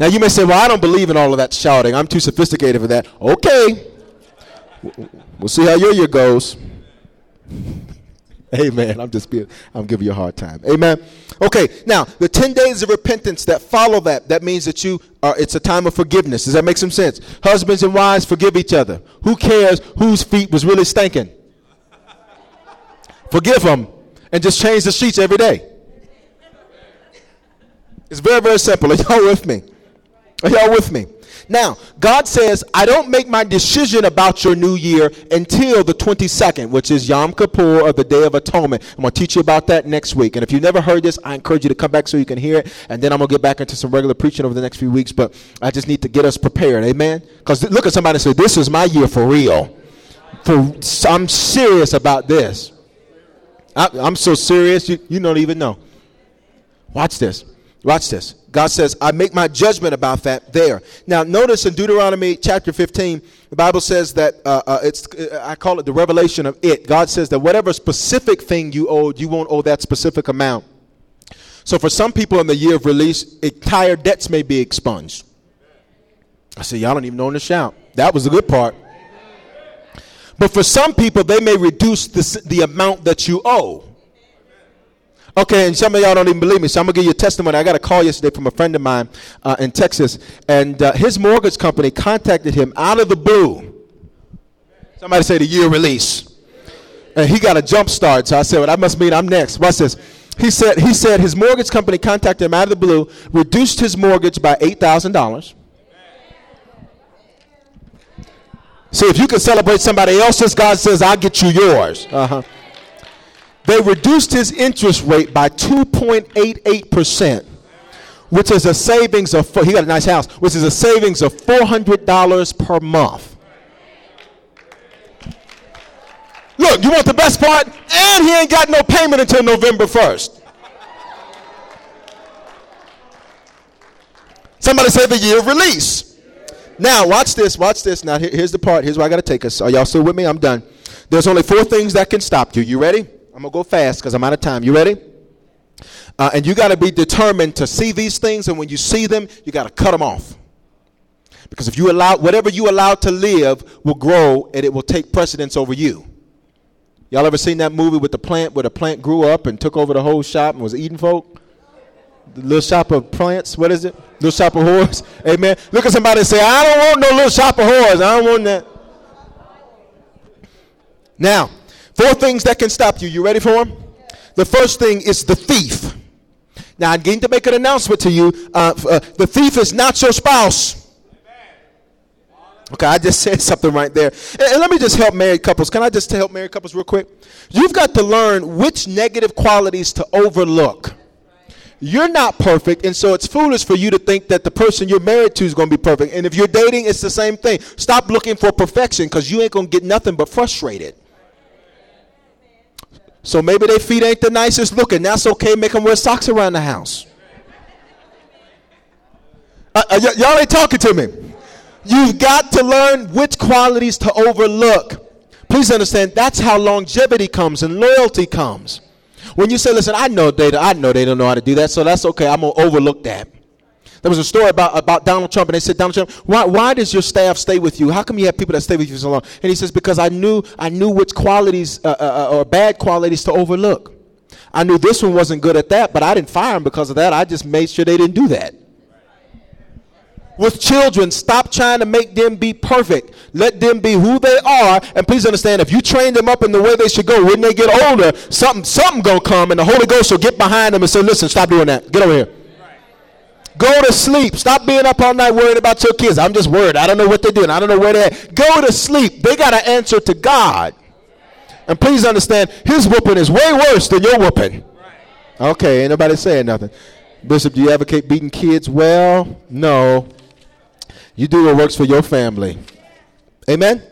Now, you may say, well, I don't believe in all of that shouting. I'm too sophisticated for that. Okay. We'll see how your year goes. Amen. I'm giving you a hard time. Amen. Okay. Now, the 10 days of repentance that follow that means that it's a time of forgiveness. Does that make some sense? Husbands and wives, forgive each other. Who cares whose feet was really stinking? Forgive them and just change the sheets every day. It's very, very simple. Are y'all with me? Are y'all with me? Now, God says, I don't make my decision about your new year until the 22nd, which is Yom Kippur, or the Day of Atonement. I'm going to teach you about that next week. And if you've never heard this, I encourage you to come back so you can hear it. And then I'm going to get back into some regular preaching over the next few weeks. But I just need to get us prepared. Amen? Because look at somebody and say, this is my year for real. I'm serious about this. I'm so serious, you don't even know. Watch this. Watch this. God says, I make my judgment about that there. Now, notice in Deuteronomy chapter 15, the Bible says that I call it the revelation of it. God says that whatever specific thing you owed, you won't owe that specific amount. So for some people in the year of release, entire debts may be expunged. I say, y'all don't even know when to shout. That was the good part. But for some people, they may reduce the amount that you owe. Okay, and some of y'all don't even believe me, so I'm going to give you a testimony. I got a call yesterday from a friend of mine in Texas, and his mortgage company contacted him out of the blue. Somebody say the year release. And he got a jump start, so I said, well, that must mean I'm next. Watch this. He said his mortgage company contacted him out of the blue, reduced his mortgage by $8,000. See, if you can celebrate somebody else's, God says, I'll get you yours. Uh-huh. They reduced his interest rate by 2.88%, which is a savings of, he got a nice house, which is a savings of $400 per month. Look, you want the best part? And he ain't got no payment until November 1st. Somebody say the year of release. Now, watch this. Now, here's the part. Here's where I got to take us. Are y'all still with me? I'm done. There's only 4 things that can stop you. You ready? I'm going to go fast because I'm out of time. You ready? And you got to be determined to see these things. And when you see them, you got to cut them off. Because if you allow, whatever you allow to live will grow and it will take precedence over you. Y'all ever seen that movie with the plant where the plant grew up and took over the whole shop and was eating folk? The Little Shop of Plants. What is it? Little Shop of Horrors. Amen. Look at somebody and say, I don't want no Little Shop of Horrors. I don't want that. Now, 4 things that can stop you. You ready for them? The first thing is the thief. Now, I'm going to make an announcement to you. The thief is not your spouse. Okay, I just said something right there. And let me just help married couples. Can I just help married couples real quick? You've got to learn which negative qualities to overlook. You're not perfect, and so it's foolish for you to think that the person you're married to is going to be perfect. And if you're dating, it's the same thing. Stop looking for perfection because you ain't going to get nothing but frustrated. So maybe their feet ain't the nicest looking. That's okay. Make them wear socks around the house. Y'all ain't talking to me. You've got to learn which qualities to overlook. Please understand, that's how longevity comes and loyalty comes. When you say, listen, I know they don't know how to do that, so that's okay. I'm going to overlook that. There was a story about Donald Trump, and they said, Donald Trump, why does your staff stay with you? How come you have people that stay with you so long? And he says, because I knew which qualities or bad qualities to overlook. I knew this one wasn't good at that, but I didn't fire them because of that. I just made sure they didn't do that. With children, stop trying to make them be perfect. Let them be who they are. And please understand, if you train them up in the way they should go, when they get older, something going to come, and the Holy Ghost will get behind them and say, listen, stop doing that. Get over here. Go to sleep. Stop being up all night worried about your kids. I'm just worried. I don't know what they're doing. I don't know where they're at. Go to sleep. They got to answer to God. And please understand, his whooping is way worse than your whooping. Okay, ain't nobody saying nothing. Bishop, do you advocate beating kids? Well, no. You do what works for your family. Amen?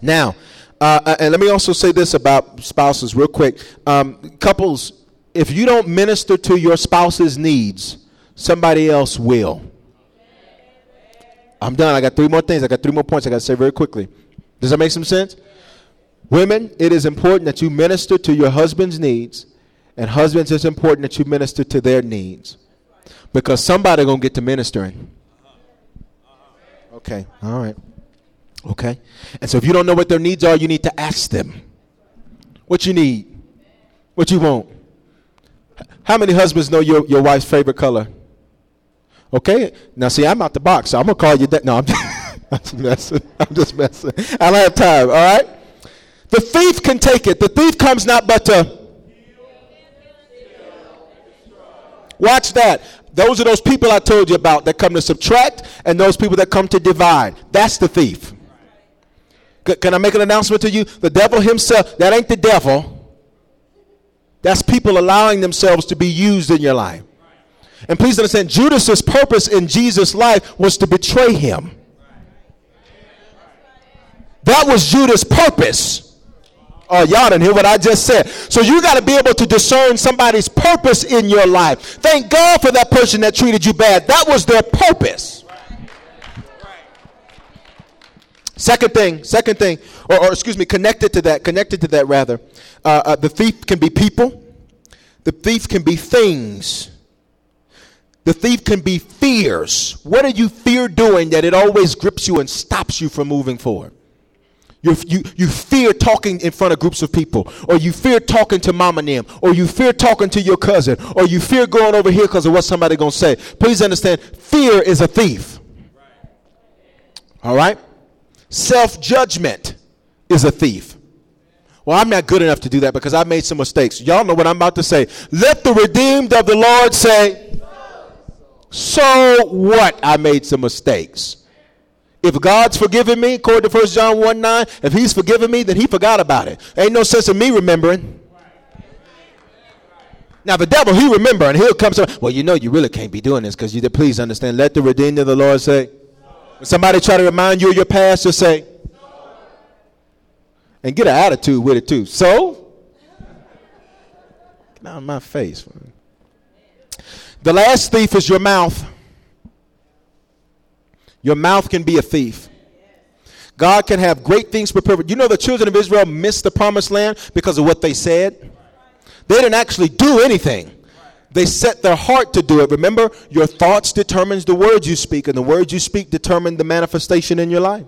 Now, and let me also say this about spouses real quick. Couples, if you don't minister to your spouse's needs, somebody else will. I'm done. I got 3 more things. I got 3 more points I got to say very quickly. Does that make some sense? Women, it is important that you minister to your husband's needs. And husbands, it's important that you minister to their needs. Because somebody's going to get to ministering. Okay. All right. Okay. And so if you don't know what their needs are, you need to ask them. What you need? what you want. How many husbands know your wife's favorite color? Okay, now see, I'm out the box, so I'm going to call you that. No, I'm just messing. I don't have time, all right? The thief can take it. The thief comes not but to. Watch that. Those are those people I told you about that come to subtract and those people that come to divide. That's the thief. Can I make an announcement to you? The devil himself, that ain't the devil. That's people allowing themselves to be used in your life. And please understand, Judas's purpose in Jesus' life was to betray him. That was Judas' purpose. Oh, y'all didn't hear what I just said. So you got to be able to discern somebody's purpose in your life. Thank God for that person that treated you bad. That was their purpose. Second thing, or excuse me, connected to that rather. The thief can be people. The thief can be things. The thief can be fears. What do you fear doing that it always grips you and stops you from moving forward? You fear talking in front of groups of people, or you fear talking to mom and them, or you fear talking to your cousin, or you fear going over here because of what somebody's going to say. Please understand, fear is a thief. All right? Self-judgment is a thief. Well, I'm not good enough to do that because I made some mistakes. Y'all know what I'm about to say. Let the redeemed of the Lord say, so what? I made some mistakes. If God's forgiven me, according to 1 John 1:9, if he's forgiven me, then he forgot about it. Ain't no sense in me remembering. Now, the devil, he remember, and he'll come to, well, you know, you really can't be doing this because you, please understand, let the redeemed of the Lord say. When somebody try to remind you of your past, just say. And get an attitude with it, too. So? Get out of my face. The last thief is your mouth. Your mouth can be a thief. God can have great things prepared. You know the children of Israel missed the promised land because of what they said? They didn't actually do anything. They set their heart to do it. Remember, your thoughts determines the words you speak, and the words you speak determine the manifestation in your life.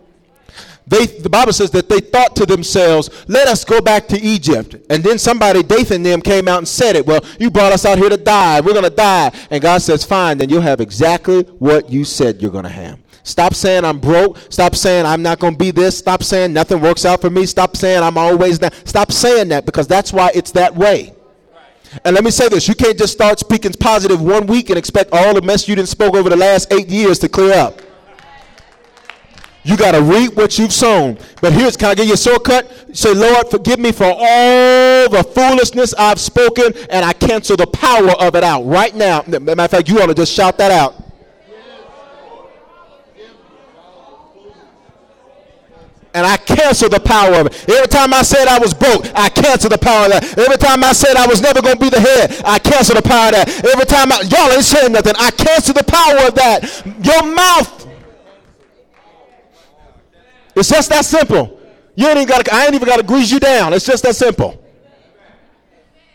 The Bible says that they thought to themselves, let us go back to Egypt. And then somebody, Dathan and them, came out and said it. Well, you brought us out here to die. We're going to die. And God says, fine, then you'll have exactly what you said you're going to have. Stop saying I'm broke. Stop saying I'm not going to be this. Stop saying nothing works out for me. Stop saying I'm always that. Stop saying that, because that's why it's that way. And let me say this. You can't just start speaking positive one week and expect all the mess you didn't spoke over the last 8 years to clear up. You got to reap what you've sown. But here's, can I give you a shortcut? Say, Lord, forgive me for all the foolishness I've spoken, and I cancel the power of it out right now. Matter of fact, you ought to just shout that out. And I cancel the power of it. Every time I said I was broke, I cancel the power of that. Every time I said I was never going to be the head, I cancel the power of that. Every time y'all ain't saying nothing, I cancel the power of that. Your mouth. It's just that simple. You ain't even gotta, I ain't even got to grease you down. It's just that simple.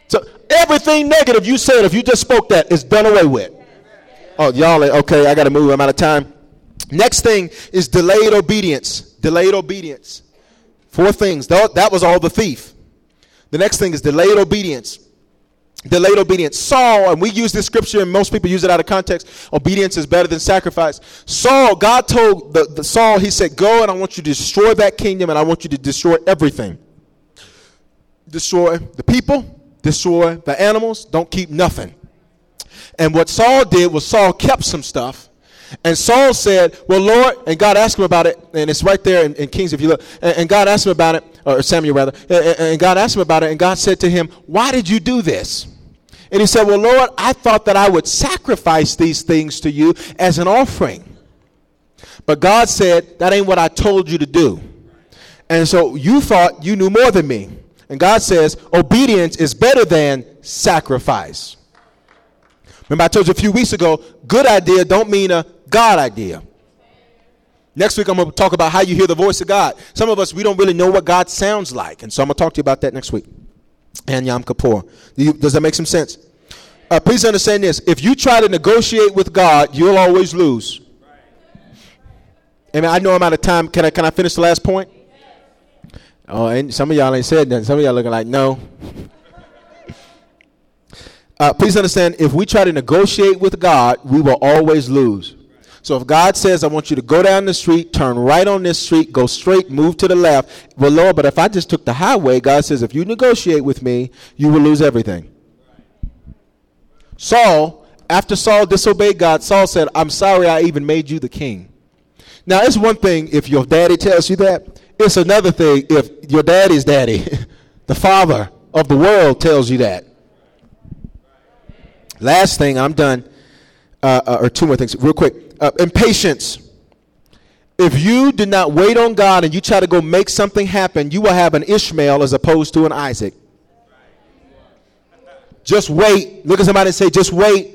So everything negative you said, if you just spoke that, is done away with. Oh, y'all, okay, I got to move. I'm out of time. Next thing is delayed obedience. Delayed obedience. 4 things. That was all the thief. The next thing is delayed obedience. Delayed obedience. Saul, and we use this scripture and most people use it out of context. Obedience is better than sacrifice. Saul, God told the Saul, he said, go and I want you to destroy that kingdom and I want you to destroy everything. Destroy the people. Destroy the animals. Don't keep nothing. And what Saul did was Saul kept some stuff. And Saul said, well, Lord, and God asked him about it, and it's right there in Kings if you look, and God asked him about it, or Samuel rather, and God asked him about it, and God said to him, why did you do this? And he said, well, Lord, I thought that I would sacrifice these things to you as an offering. But God said, that ain't what I told you to do. And so you thought you knew more than me. And God says, obedience is better than sacrifice. Remember, I told you a few weeks ago, good idea don't mean a God idea. Next week, I'm going to talk about how you hear the voice of God. Some of us, we don't really know what God sounds like. And so I'm going to talk to you about that next week. And Yom Kippur. Does that make some sense? Please understand this. If you try to negotiate with God, you'll always lose. And I know I'm out of time. Can I finish the last point? Oh, and some of y'all ain't said nothing. Some of y'all looking like, no. Please understand, if we try to negotiate with God, we will always lose. So if God says, I want you to go down the street, turn right on this street, go straight, move to the left. Well, Lord, but if I just took the highway, God says, if you negotiate with me, you will lose everything. Saul, after Saul disobeyed God, Saul said, I'm sorry I even made you the king. Now, it's one thing if your daddy tells you that. It's another thing if your daddy's daddy, the father of the world, tells you that. Last thing, I'm done, or two more things, real quick. Impatience. If you do not wait on God and you try to go make something happen, you will have an Ishmael as opposed to an Isaac. Just wait. Look at somebody and say, just wait.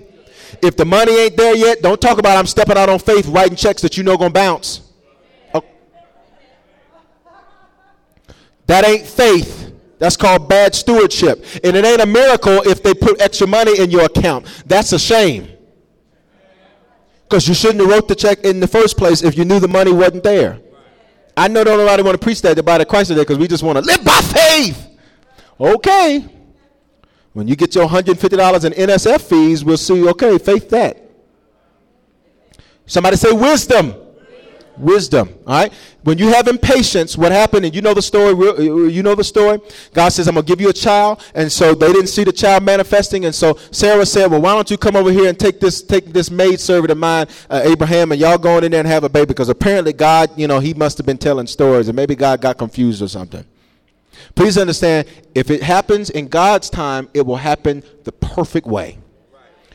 If the money ain't there yet, don't talk about I'm stepping out on faith, writing checks that you know going to bounce. Oh. That ain't faith. That's called bad stewardship. And it ain't a miracle if they put extra money in your account. That's a shame. Because you shouldn't have wrote the check in the first place if you knew the money wasn't there. I know don't nobody want to preach that about the Christ today because we just want to live by faith. Okay. When you get your $150 in NSF fees, we'll see, okay, faith that. Somebody say wisdom. Wisdom, all right? When you have impatience, what happened, and you know the story, God says, I'm going to give you a child, and so they didn't see the child manifesting, and so Sarah said, well, why don't you come over here and take this maidservant of mine, Abraham, and y'all going in there and have a baby, because apparently God, he must have been telling stories, and maybe God got confused or something. Please understand, if it happens in God's time, it will happen the perfect way.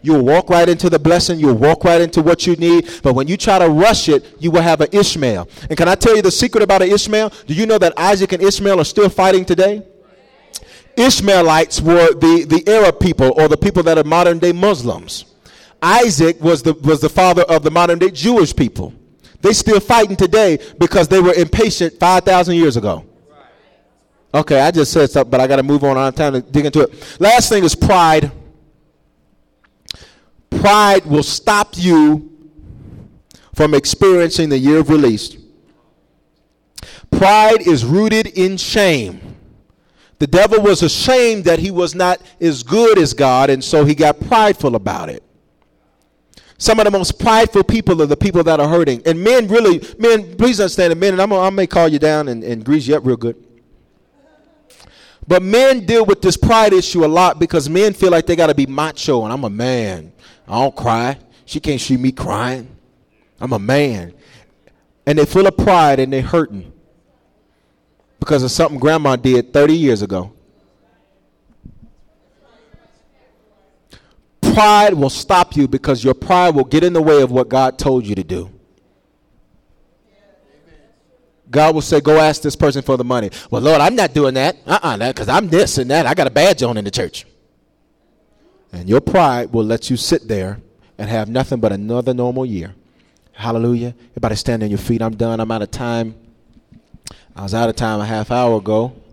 You'll walk right into the blessing. You'll walk right into what you need. But when you try to rush it, you will have an Ishmael. And can I tell you the secret about an Ishmael? Do you know that Isaac and Ishmael are still fighting today? Ishmaelites were the Arab people, or the people that are modern-day Muslims. Isaac was the father of the modern-day Jewish people. They still fighting today because they were impatient 5,000 years ago. Okay, I just said something, but I got to move on. I don't have time to dig into it. Last thing is pride. Pride will stop you from experiencing the year of release. Pride is rooted in shame. The devil was ashamed that he was not as good as God, and so he got prideful about it. Some of the most prideful people are the people that are hurting. And men, please understand, and I may call you down and grease you up real good. But men deal with this pride issue a lot because men feel like they got to be macho, and I'm a man. I don't cry. She can't see me crying. I'm a man. And they're full of pride, and they're hurting because of something grandma did 30 years ago. Pride will stop you because your pride will get in the way of what God told you to do. God will say, go ask this person for the money. Well, Lord, I'm not doing that. Because I'm this and that. I got a badge on in the church. And your pride will let you sit there and have nothing but another normal year. Hallelujah. Everybody stand on your feet. I'm done. I'm out of time. I was out of time a half hour ago.